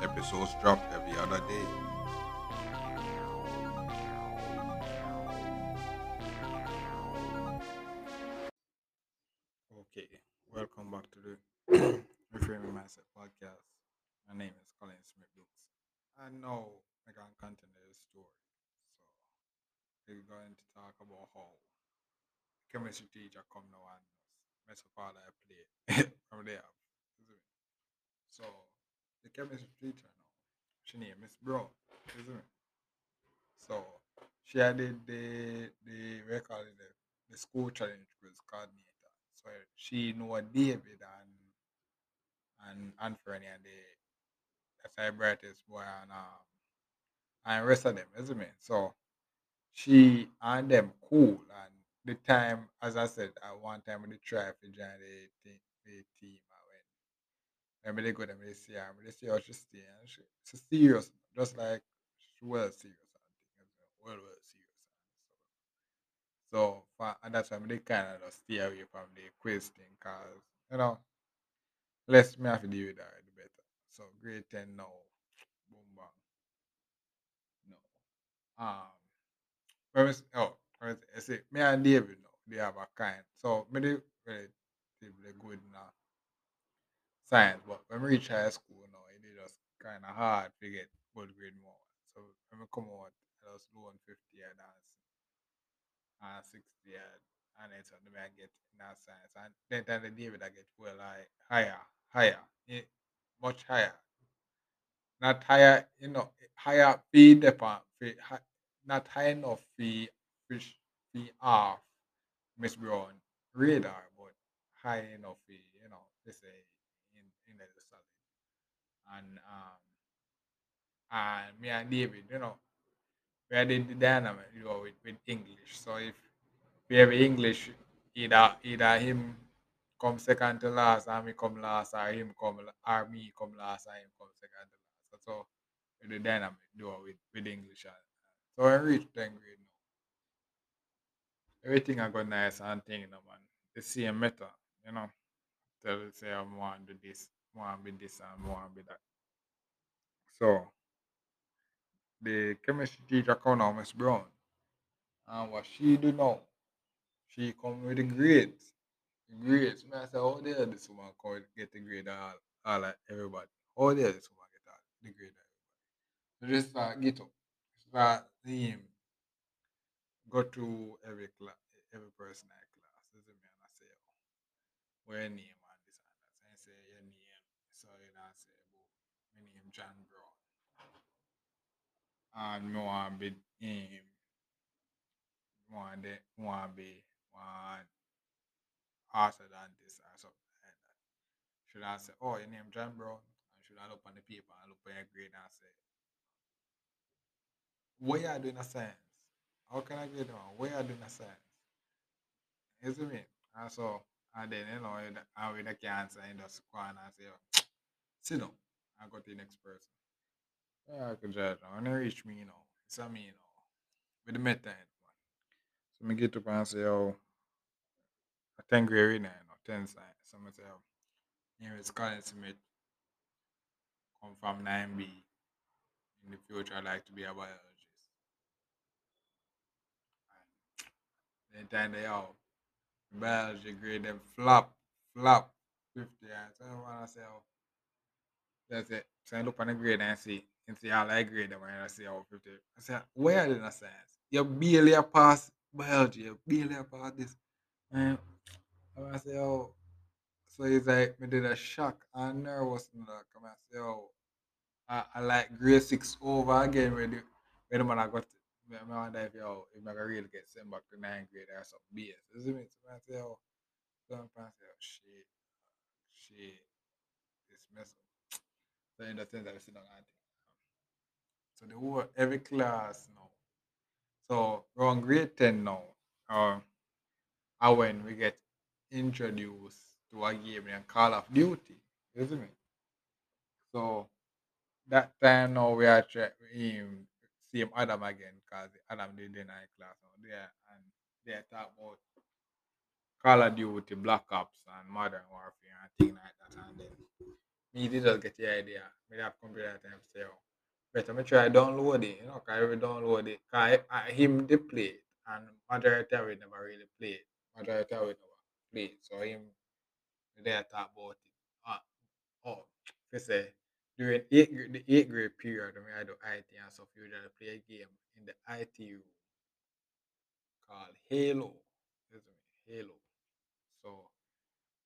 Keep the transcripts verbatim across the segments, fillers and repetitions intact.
Episodes drop every other day. Welcome back to the Reframing Myself Podcast. My name is Colin Smith Brooks. And now I can continue the story. So we're going to talk about how the chemistry teacher come now and mess up all I play from there. So the chemistry teacher now, she named Miss Brown, isn't it? So she added the the we call it the, the school challenge quiz coordinator. So she knew David and and Anthony and the that's her brightest boy and um and rest of them, isn't it? So she and them cool, and the time, as I said, at one time when they tried to join the, the, the team, and when remember they go them, they see her, they see how she stay, and she, she's serious, just like she was serious, well, well serious. So, and that's why they kind of just stay away from the quiz thing, because, you know, less me have to deal with that, the better. So, grade ten now. Boom, bang. No. Um, when we, oh, when we say, me and David now, they have a kind. So, me they relatively good in science, but when we reach high school now, it is just kind of hard to get good grade more. So, when we come out, I just low on fifty and dance. Uh, sixty uh, and it's on the way I get in that science, and then time the David I get well like higher higher yeah, much higher, not higher, you know, higher fee depart fee, high, not high enough fee fish fee off Miss Brown radar, but high enough fee, you know, they say in in the solid. And um and me and David, you know, we did the dynamic, you know, with, with English. So if we have English, either either him come second to last and me come last, or him come or me come last and him come second to last. That's how we do the dynamic, you know, with, with English. So when we reach tenth grade now, everything I got nice and thing, you know, man. The same method, you know. So they say I want to do this, I want to be this, and I want to be that. So the chemistry teacher come now, Miss Brown. And what she do now, she come with the grades. The grades. I say, how dare this woman come get the grade all, all like everybody? How dare this woman get all, the grade all? So just start get up. Start seeing him. Go to every class, every person in class. This is me, and I say, oh, where your name and this and that. And I say, your name. So you know, I say, oh, my name John Brown. And I want to be him. I want to be one orthodontist or something like that. Should I say, oh, your name John Brown? And should I look on the paper and look at your grade and say, what are you doing in science? How can I grade one? What are you doing in science? You see me? And so, and then, you know, and with the cancer, you just go and say, oh, sit down and go to the next person. Yeah, I could judge now. When they reach me, you know, it's on me, you know, with the method. So me get up and say, oh, I tenth grade now, you know, tenth science. So I say, oh, here is Colin Smith, come from nine B. In the future, I'd like to be a biologist. And then they, oh, biology grade, them flop, flop, fifty. So I say, oh, that's it. So I look on the grade and see, and see all I grade them and I see how fifty. I say, where are they in the science? You barely pass biology, you barely pass this. And I say, oh, so he's like, me did a shock and nervous. And I say, oh, I, I like grade six over again when the, when the man I got, when I wonder if, yo, if I can really get sent back to ninth grade or some B S. You see me? So I say, oh, so I say, oh, shit, shit, this mess up. So in the sense that I sit down and think, So they were every class now. So we're on grade ten now. Uh, and when we get introduced to a game and Call of Duty, isn't it? So that time now we are trying um, same Adam again, because Adam did the night class now there, and they talk about Call of Duty Black Ops and Modern Warfare and things like that. And then me did just get the idea. Me have computer time say, oh, better me try download it, you know, because if we download it, because him they play it, and majority of it never really played. Majority of it never played. So him they talk about it. Ah, oh, they say during eight, the eighth grade period, when I do I T and stuff, you usually play a game in the I T room called Halo. Halo. So,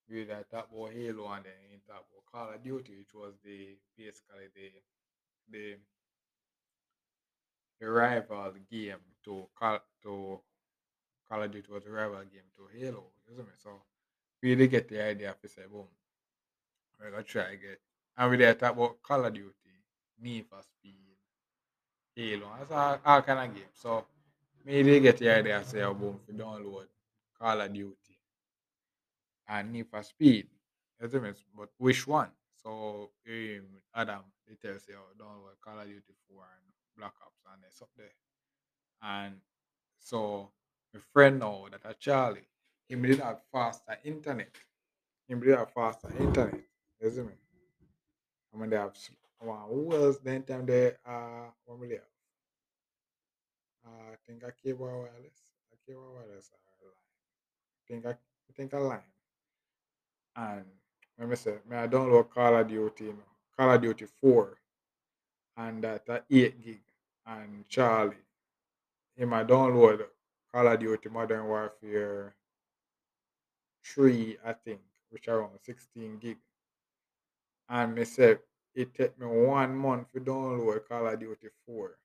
we talk about Halo and then we talk about Call of Duty, which was the basically the, the, the rival game to Call, to Call of Duty was the rival game to Halo. You know what I mean? So, we did get the idea to say, boom, we're going to try again. And we did talk about Call of Duty, Need for Speed, Halo, and so all, all kind of games. So, we did get the idea to say, oh, boom, we download Call of Duty and Need for Speed. But which one? So um, Adam, he tells you, oh, download Call of Duty four and Black Ops and it's up there. And so my friend now that a Charlie, he did have faster internet. He did have faster internet. Isn't it? I mean, they have well, who else then time they uh what will they have? Uh, I think a cable wireless. A cable wireless. Think I, I think I line. And let me say, I download Call of Duty, Call of Duty four, and that at eight gig. And Charlie, him I download Call of Duty Modern Warfare three, I think, which are around sixteen gig. And me say it take me one month to download Call of Duty four.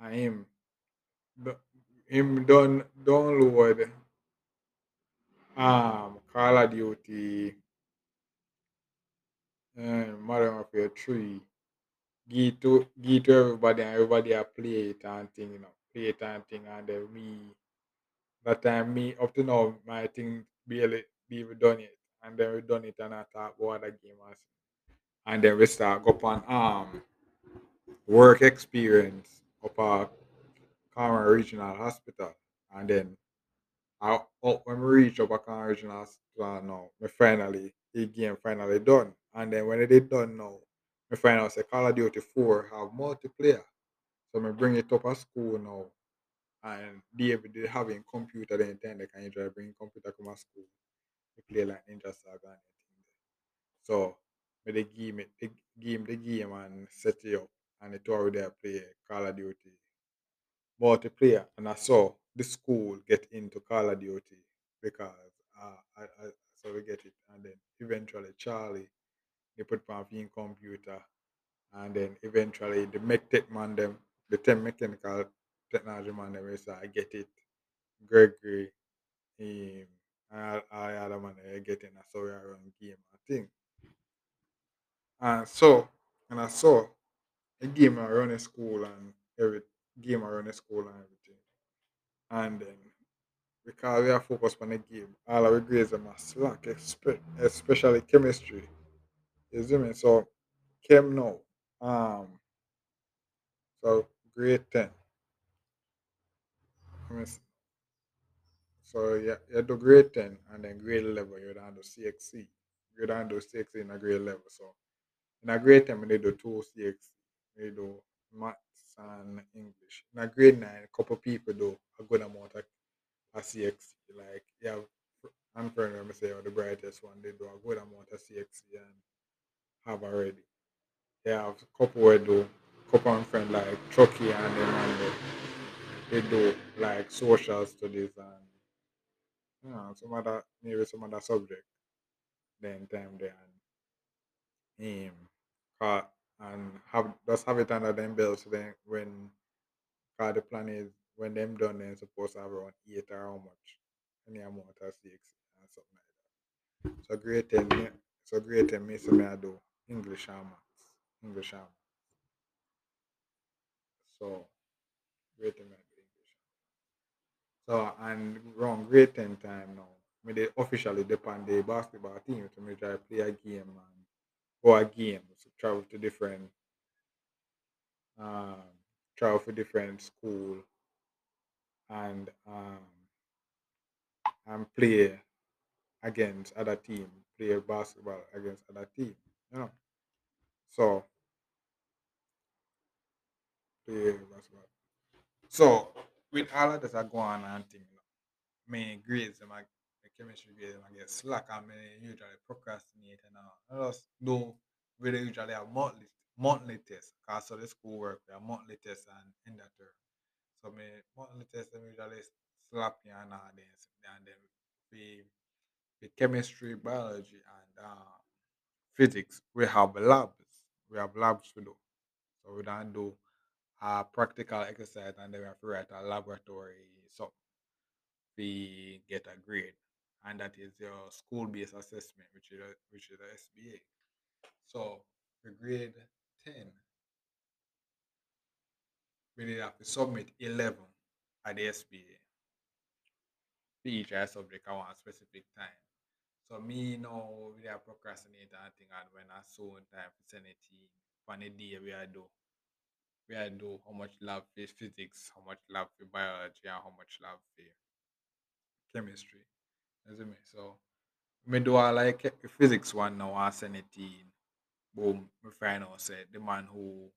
And him, him done download. Um, Call of Duty uh, Modern Warfare three. Give to give to everybody and everybody I play it and thing, you know, play it and thing, and then me that time me up to now my thing barely we've done it. And then we done it and I talk about other gamers. And then we start up on um work experience up at Cornwall Regional Hospital, and then I, oh, when we reach up at Cornwall Regional Hospital now, me finally, the game finally done. And then when it is done now, me find out say Call of Duty four have multiplayer. So me bring it up at school now. And David did having computer then time they can enjoy bring computer come at school. They play like Ninja Saga and everything. So me they give me they game the game and set it up, and it already play Call of Duty multiplayer. And I saw the school get into Call of Duty because uh, I, I so we get it, and then eventually Charlie they put my in computer, and then eventually the mech tech man them, the ten mechanical technology man them, so I get it. Gregory, him, and all the other man they get in a so we are on game and thing. And so and I saw a game around the school and every game around the school and everything. And then, because we are focused on the game, all our grades are slack, especially chemistry. You see me? So, chem now. Um, so, grade ten. So, yeah, you do grade ten and then grade eleven, you don't do C X C. You don't do C X C in a grade level. So, in a grade ten, we do two C X C. We do math and English. In a grade nine, a couple people do a good amount of C X C. Like, yeah, I'm friends when I say, oh, the brightest one, they do a good amount of C X C and have already. They have a couple who do, a couple of friends like Chucky and them, and they, they do like social studies and, you know, some other, maybe some other subject. Then, time they and him, um, and have just have it under them bills. So then when uh, the plan is when them done, then supposed to have around eight or how much any amount of six and something like that. So grade ten me so grade ten me so me I do English and maths. English and So great time. So and around great ten time now, I mean, they officially depend the basketball team to me try to play a game and go a game. So travel to different um travel for different school and um and play against other team, play basketball against other team, you know. So play basketball. So with all of this I go on and thing, my grades and my chemistry grades I get slack and I usually procrastinate and all. I just do really usually a monthly monthly test. Cause so the school work a monthly test and end of term. So my monthly test I usually slap you and all this, and then we the chemistry, biology and uh, physics. We have labs. We have labs to do. So we don't do a practical exercise and then we have to write a laboratory something. We get a grade, and that is your school-based assessment, which is a, which is the S B A. So for grade ten, we did have to submit eleven at the S B A. For each subject at one specific time. So me now we are procrastinating and thing, and when I saw time for send a team on a day we are do. We I do how much lab for physics, how much lab for biology, and how much lab for chemistry. That's me. So me do I like physics one now I send a team. Boom, my friend said the man who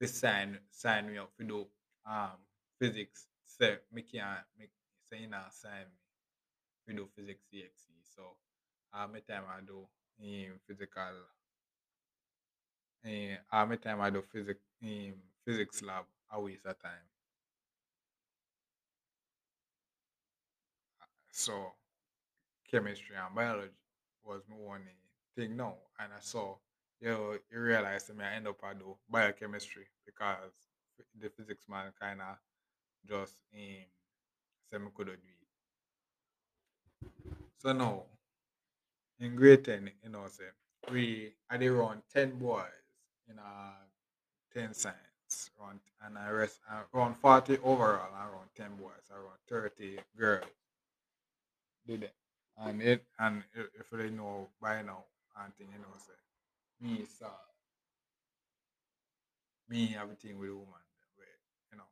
this sign sign me up to do um physics said me can't make saying sign me. We do physics C X C. So uh, my time I do um, physical um, uh, my time I do physics um, physics lab I waste a time. So chemistry and biology was my only thing now, and I saw you know, you realize that I end up I do biochemistry because the physics man kinda just um said me could do it. So now, in grade ten, you know, say, we had around ten boys in our ten science, around, and I rest around forty overall, around ten boys, around thirty girls. Did it? And it, and it, if they know by now, and thing, you know, say, me, sir, me, everything with a woman, with, you know,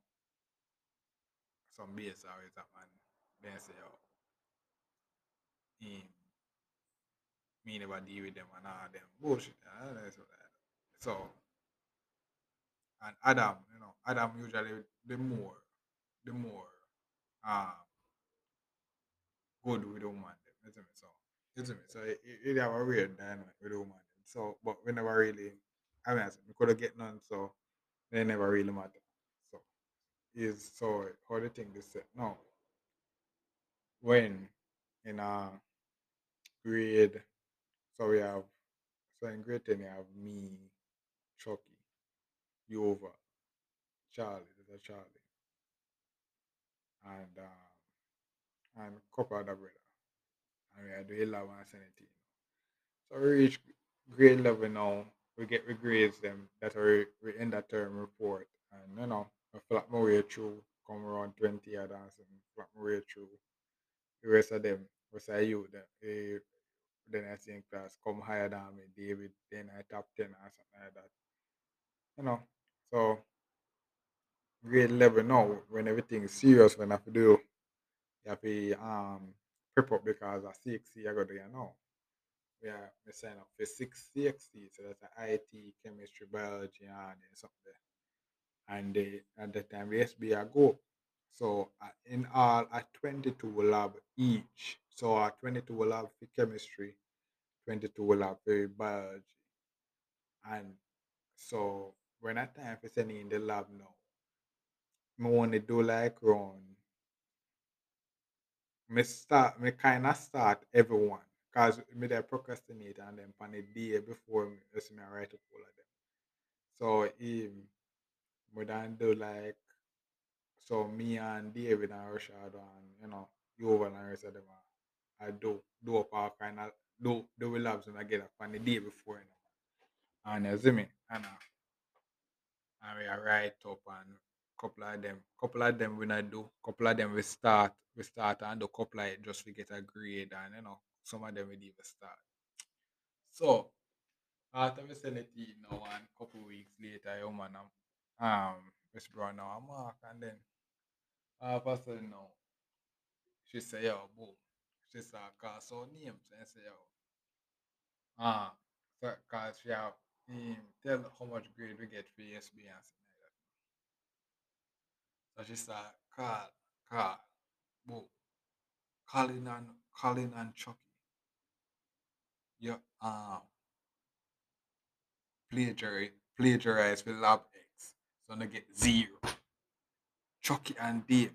some B S always up, and then say, oh, him. Me never deal with them and all them bullshit. And all that sort of. So, and Adam, you know, Adam usually the more, the more, um, good with the woman. Isn't it? So, isn't it? So it, it, it have a weird dynamic with the woman. So, but we never really, I mean, we could have get none. So, they never really matter. So, is so how the thing is set now. When in a grade, so we have, so in grade ten, we have me, Chucky, Yova, Charlie, there's a Charlie, and um, and a couple other brother, and we had the eleven and seventeen. So we reach grade eleven now. We get we grades them. That's how we, we end that term report, and you know, I flap my way through. Come around twenty, I dance and flap my way through. The rest of them was I you then eh, then I think class come higher than me, David, then I top ten or something like that. You know. So grade eleven now, when everything is serious, when I have to do you have to um prep up because at C X C I got there now. We are we sign up for six C X C, so that's a I T, chemistry, biology and something there. And they, at that time the S B A go. So uh, in all, at uh, twenty-two lab each. So at uh, twenty-two lab for chemistry, twenty-two lab for biology. And so when I time for sending in the lab now, I want to do like run. I start, I kind of start everyone. Because I procrastinate and then on the day before I write up all of them. So I don't do like, so me and David and Rashad and you know Jovan and the rest of them, I do do up our kind of do do we labs when I get up on the day before, you know. And you see me and uh, and we are right up, and couple of them, couple of them we not do, couple of them we start, we start and do couple of it just we get a grade, and you know, some of them we even start. So after we send the team now, and a couple of weeks later, young man, um, Miss Brown now a mark, and then uh, after now, she say, yo, boom, she say, cause her name, and say, yo, ah, uh, so, cause she have um, tell how much grade we get for S B A and stuff like that. So she said, Carl, Carl, boom, Colin and Colin and Chucky, yeah, um. Plagiarize, plagiarize with lab X, so I get zero. Chucky and David,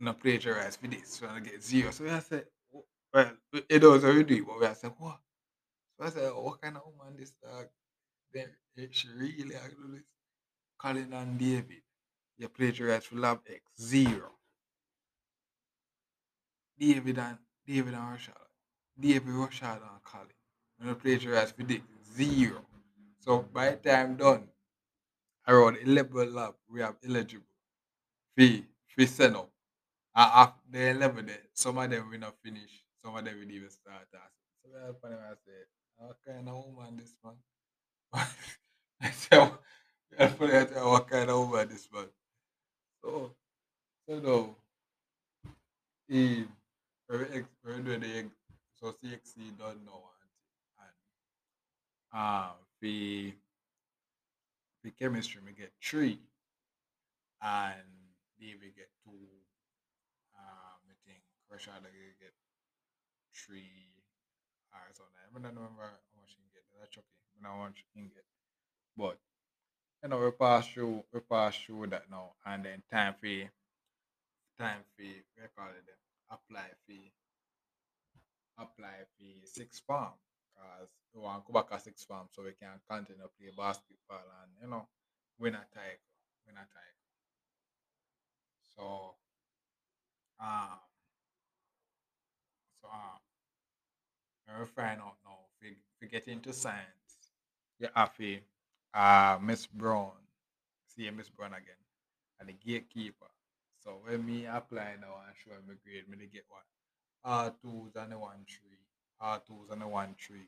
no plagiarize with this, so I get zero. So I said, well, it does what we do, but we said, what? So I said, what kind of woman this dog? Then she really I do this. Colin and David, you plagiarize with lab X, zero. David and David and Rashad, David, Rashad and Colin, no plagiarize with this, zero. So by the time done, around eleven lab, we have eligible fee, fee send up. And after the eleven day, some of them we not finish, some of them we even start us. So that's funny when I said, what kind of woman this man? I said, what kind of woman this man? So, you know, we do the, so C X C don't know. And, um, The, the chemistry we get three and David get two. Um, I think Rashad get three or something. I don't remember how much he get. That's okay. I don't know how much he get. But you know we pass through we pass through that now, and then time fee time fee we call it them apply fee apply fee six pounds. Because we want to go back to six farm so we can continue to play basketball and, you know, win a title. Win a title. So, um, so, um, when we find out now, if we get into science, you have to, uh, Miss Brown, see Miss Brown again, and the gatekeeper. So, when me apply now and show me grade, me they get what? R twos and the one three. R twos and the one three.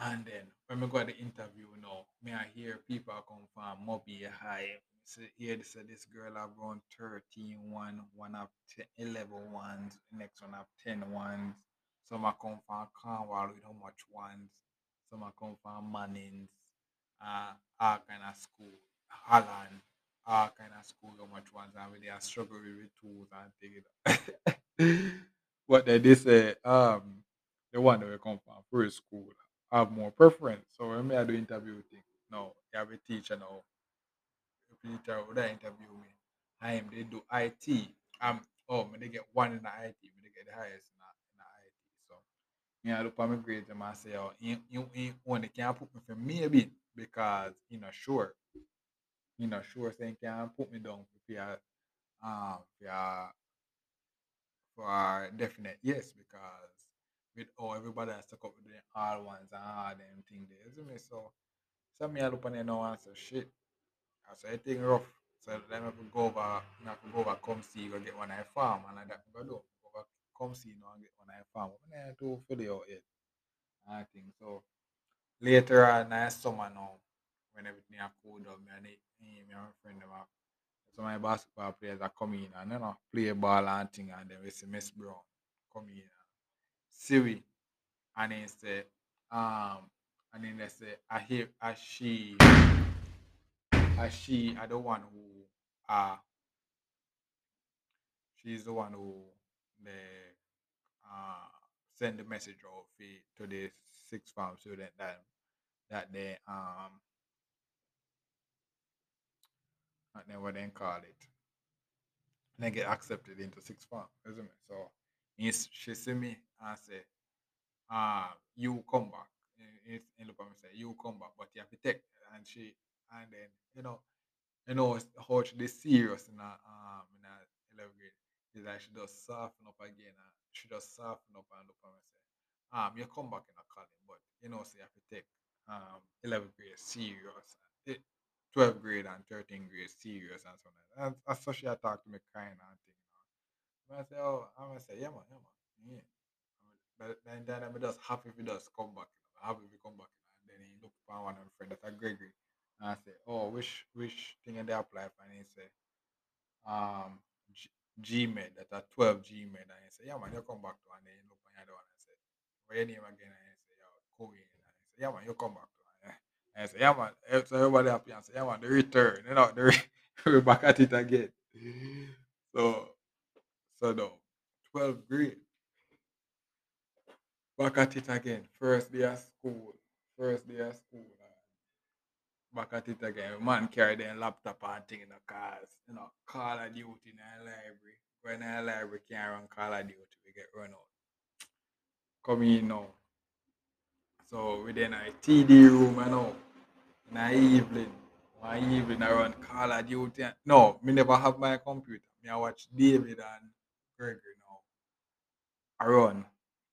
And then when we go to the interview now, may I hear people come from Moby High. So here they say this girl have run thirteen one, one up eleven ones, the next one have ten ones. Some are come from Cornwall with how much ones. Some are come from Mannings, uh our kind of school, Holland, our kind of school, how much ones, and they are struggling with tools and things. But then they say um the one that will come from first school have more preference. So when I do interview thing, no, you have a teacher now. The teacher would interview me. I am they do I T. Um oh when they get one in the I T, when they get the highest in the, in the I T. So yeah, I look at my grades and I say, oh, you you only can't put me for maybe because you know sure. You know sure saying can't put me down for your um for your for definite yes, because with oh everybody has to cope with the all ones and all them things there, isn't it? So some me look on there now and say shit. I say anything rough. So let me go over you know, go over come see go get one I farm and like that go do. Go over come see you know, and get one I farm. When I do fully out yet. I think so later on in summer now when everything I cool down me and it me and my friend them are so my basketball players are coming in and you know play ball and thing, and then we see Miss Brown come in and Siri and then say um and then they say I hear as she as she I the one who uh she's the one who the uh send the message out to the sixth form student that that they um and then what they call it. And they get accepted into sixth form, isn't it? So she see me and say, ah, you come back. And look at me say, you come back, but you have to take it. And she and then, you know, you know how she is serious in her um in her eleventh grade. Is that she just soften up again and she just soften up and look at me say, um, you come back in a college, but you know, so you have to take um eleventh grade serious eh, twelfth grade and thirteenth grade serious and so on. And as such, I talked to me crying and thing. And I say, oh, I'm going to say, yeah, man, yeah, man. Yeah. But then, then I'm just happy if he does come back. You know, happy if he come back. You know. And then he looked for one of my friends, that's a Gregory. And I say, oh, which which thing did they apply for? And he say, um, G- G-Med, that's a twelve G-Med. And he say, yeah, man, you come back to. And then he looked for the other one and say, what's your name again? And he say, yeah, Corey. And he say, yeah, man, you come back to. And I say, yeah, man. So everybody happy and say, yeah, man, they return. You know, they re- we're back at it again. So, so no, twelfth grade. Back at it again. First day of school. First day of school. Uh, back at it again. Man carry their laptop and thing in the cars. You know, Call of Duty in the library. When the library can't run Call of Duty, we get run out. Come in now. So we then a T D room and all. In the evening. My evening I run Call of Duty. And... No, me never have my computer. Me I watch David and Gregory now. I run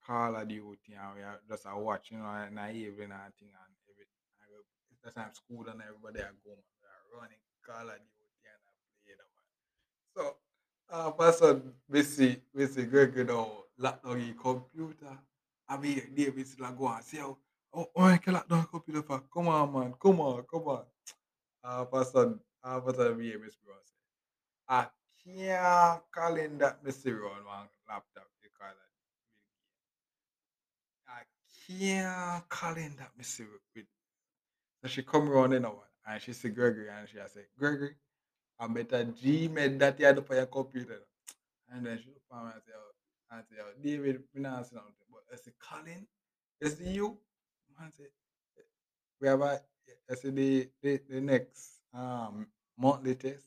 Call of Duty and we are just a watch, you know, and I even and thing and everything. It's the time school and everybody are going. We are running Call of Duty and I play them. So uh person basically basically Gregory now locked down his computer. I mean David's like go and say, oh, oh I can lock down computer for come on man, come on, come on. Uh person uh person be Miss Brown say, I can't call in that Missy Brown man laptop because yeah, calling that Missy with. So she come around in a one and she see Gregory and she said, Gregory, I better G-Med that you had for your computer. And then she looked at me and said, oh, and said, oh, David, we not asking something. But I said, Colin, is it you? Man said, we have a, I said, the, the, the next um, monthly test,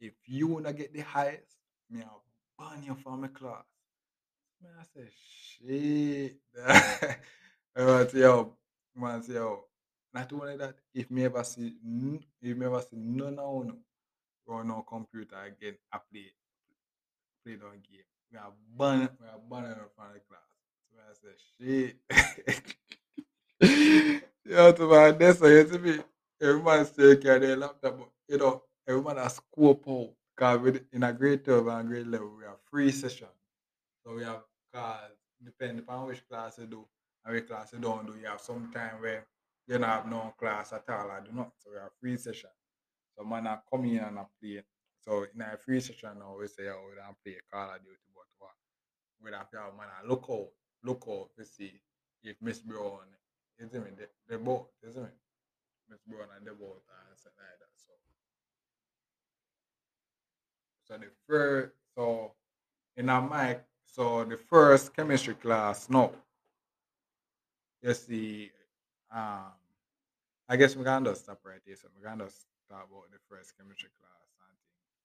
if you want to get the highest, me I'll ban you from my class. Man, I said, shit. Man say, yo, man say, yo, not only that, if me ever see, if me ever see no, no, no, run on computer again, I play, play that game. We are banned, we are banned from the class. So I say, shit. Yo, to my desk, you see me, everyone still carry their laptop, but, you know, everyone has scope out, because in a grade twelve and grade level, we have free session. So we have, because depending on which class you do, and which class you don't do, you have some time where you don't have no class at all, I do not. So we have free session. So man I come in and I play. So in a free session now we say, oh, we don't play Call of Duty, but what? We don't play, man, I look out, look out to see if Miss Brown, you see me, they, they both, you see me? Miss Brown and they both and stuff like that. So So the first so in our mic, so the first chemistry class now. You see, um, I guess we can just stop right here. So we can just talk about the first chemistry class and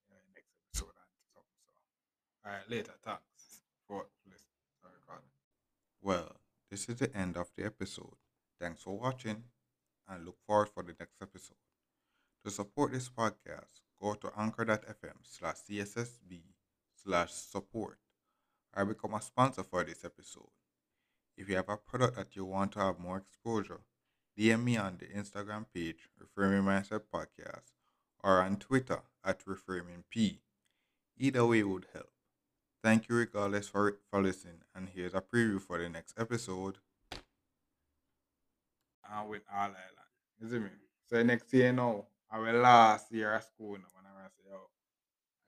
the uh, next episode and stuff. So, all right, later. Thanks for listening. Well, this is the end of the episode. Thanks for watching, and look forward for the next episode. To support this podcast, go to anchor dot f m slash c s s b slash support or become a sponsor for this episode. If you have a product that you want to have more exposure, D M me on the Instagram page, Reframing Mindset Podcast, or on Twitter at ReframingP. Either way would help. Thank you regardless for, for listening, and here's a preview for the next episode. I'm with all island. You see me? So next year now, our last year at school now, and I say, oh,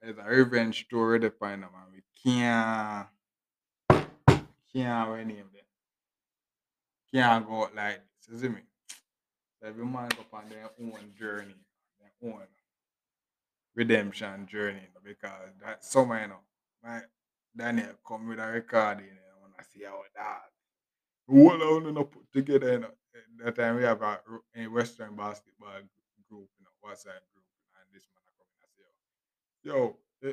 there's a revenge story to find out, and we can't, can't have any of them. Can't go out like this, you see me? Every man go on their own journey, their own redemption journey, because that summer, you know, my Daniel come with a recording, you know, and I see how that, the whole of them put together, you know. That time we have a, a Western basketball group, you know, WhatsApp group, and this man come and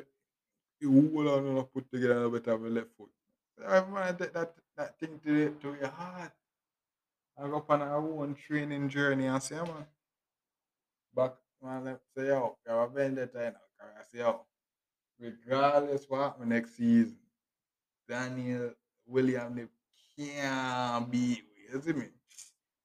say, yo, the whole of them put together a bit of a left foot. Every man take that, that thing to, to your heart. I go on our own training journey and say, man, back, man, let's say, yo, you have a vendetta, you know, I say, yo, regardless what happens next season, Daniel William, they can't be, you see me?